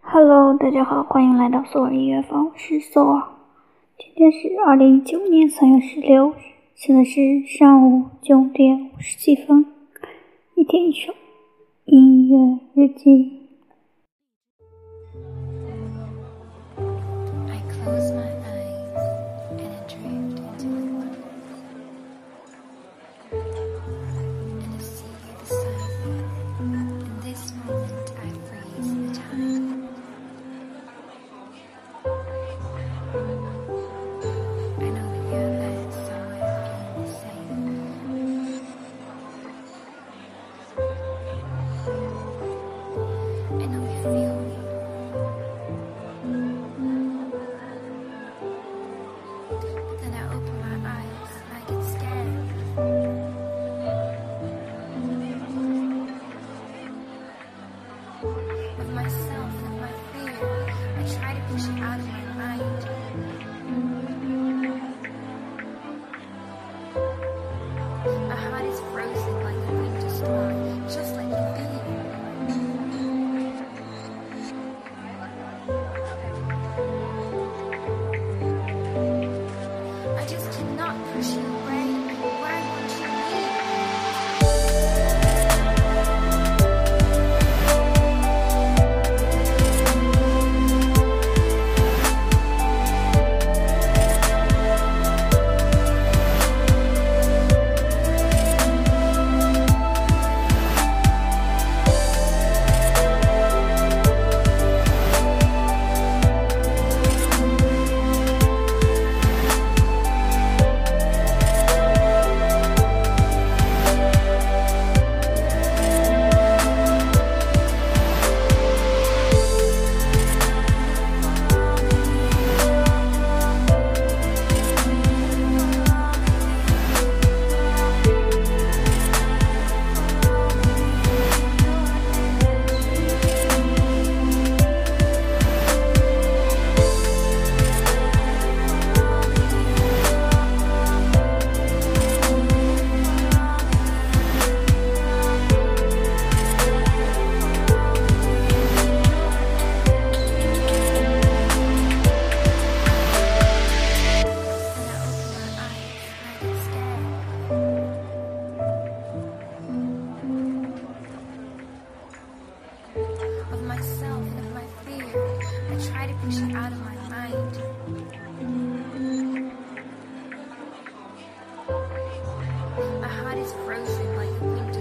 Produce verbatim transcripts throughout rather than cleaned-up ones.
Hello， 大家好，欢迎来到索尔音乐坊，我是索尔。今天是二零一九年三月十六日，现在是上午九点五十七分。一天一首音乐日记。My heart is frozen like a winter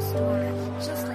storm, just like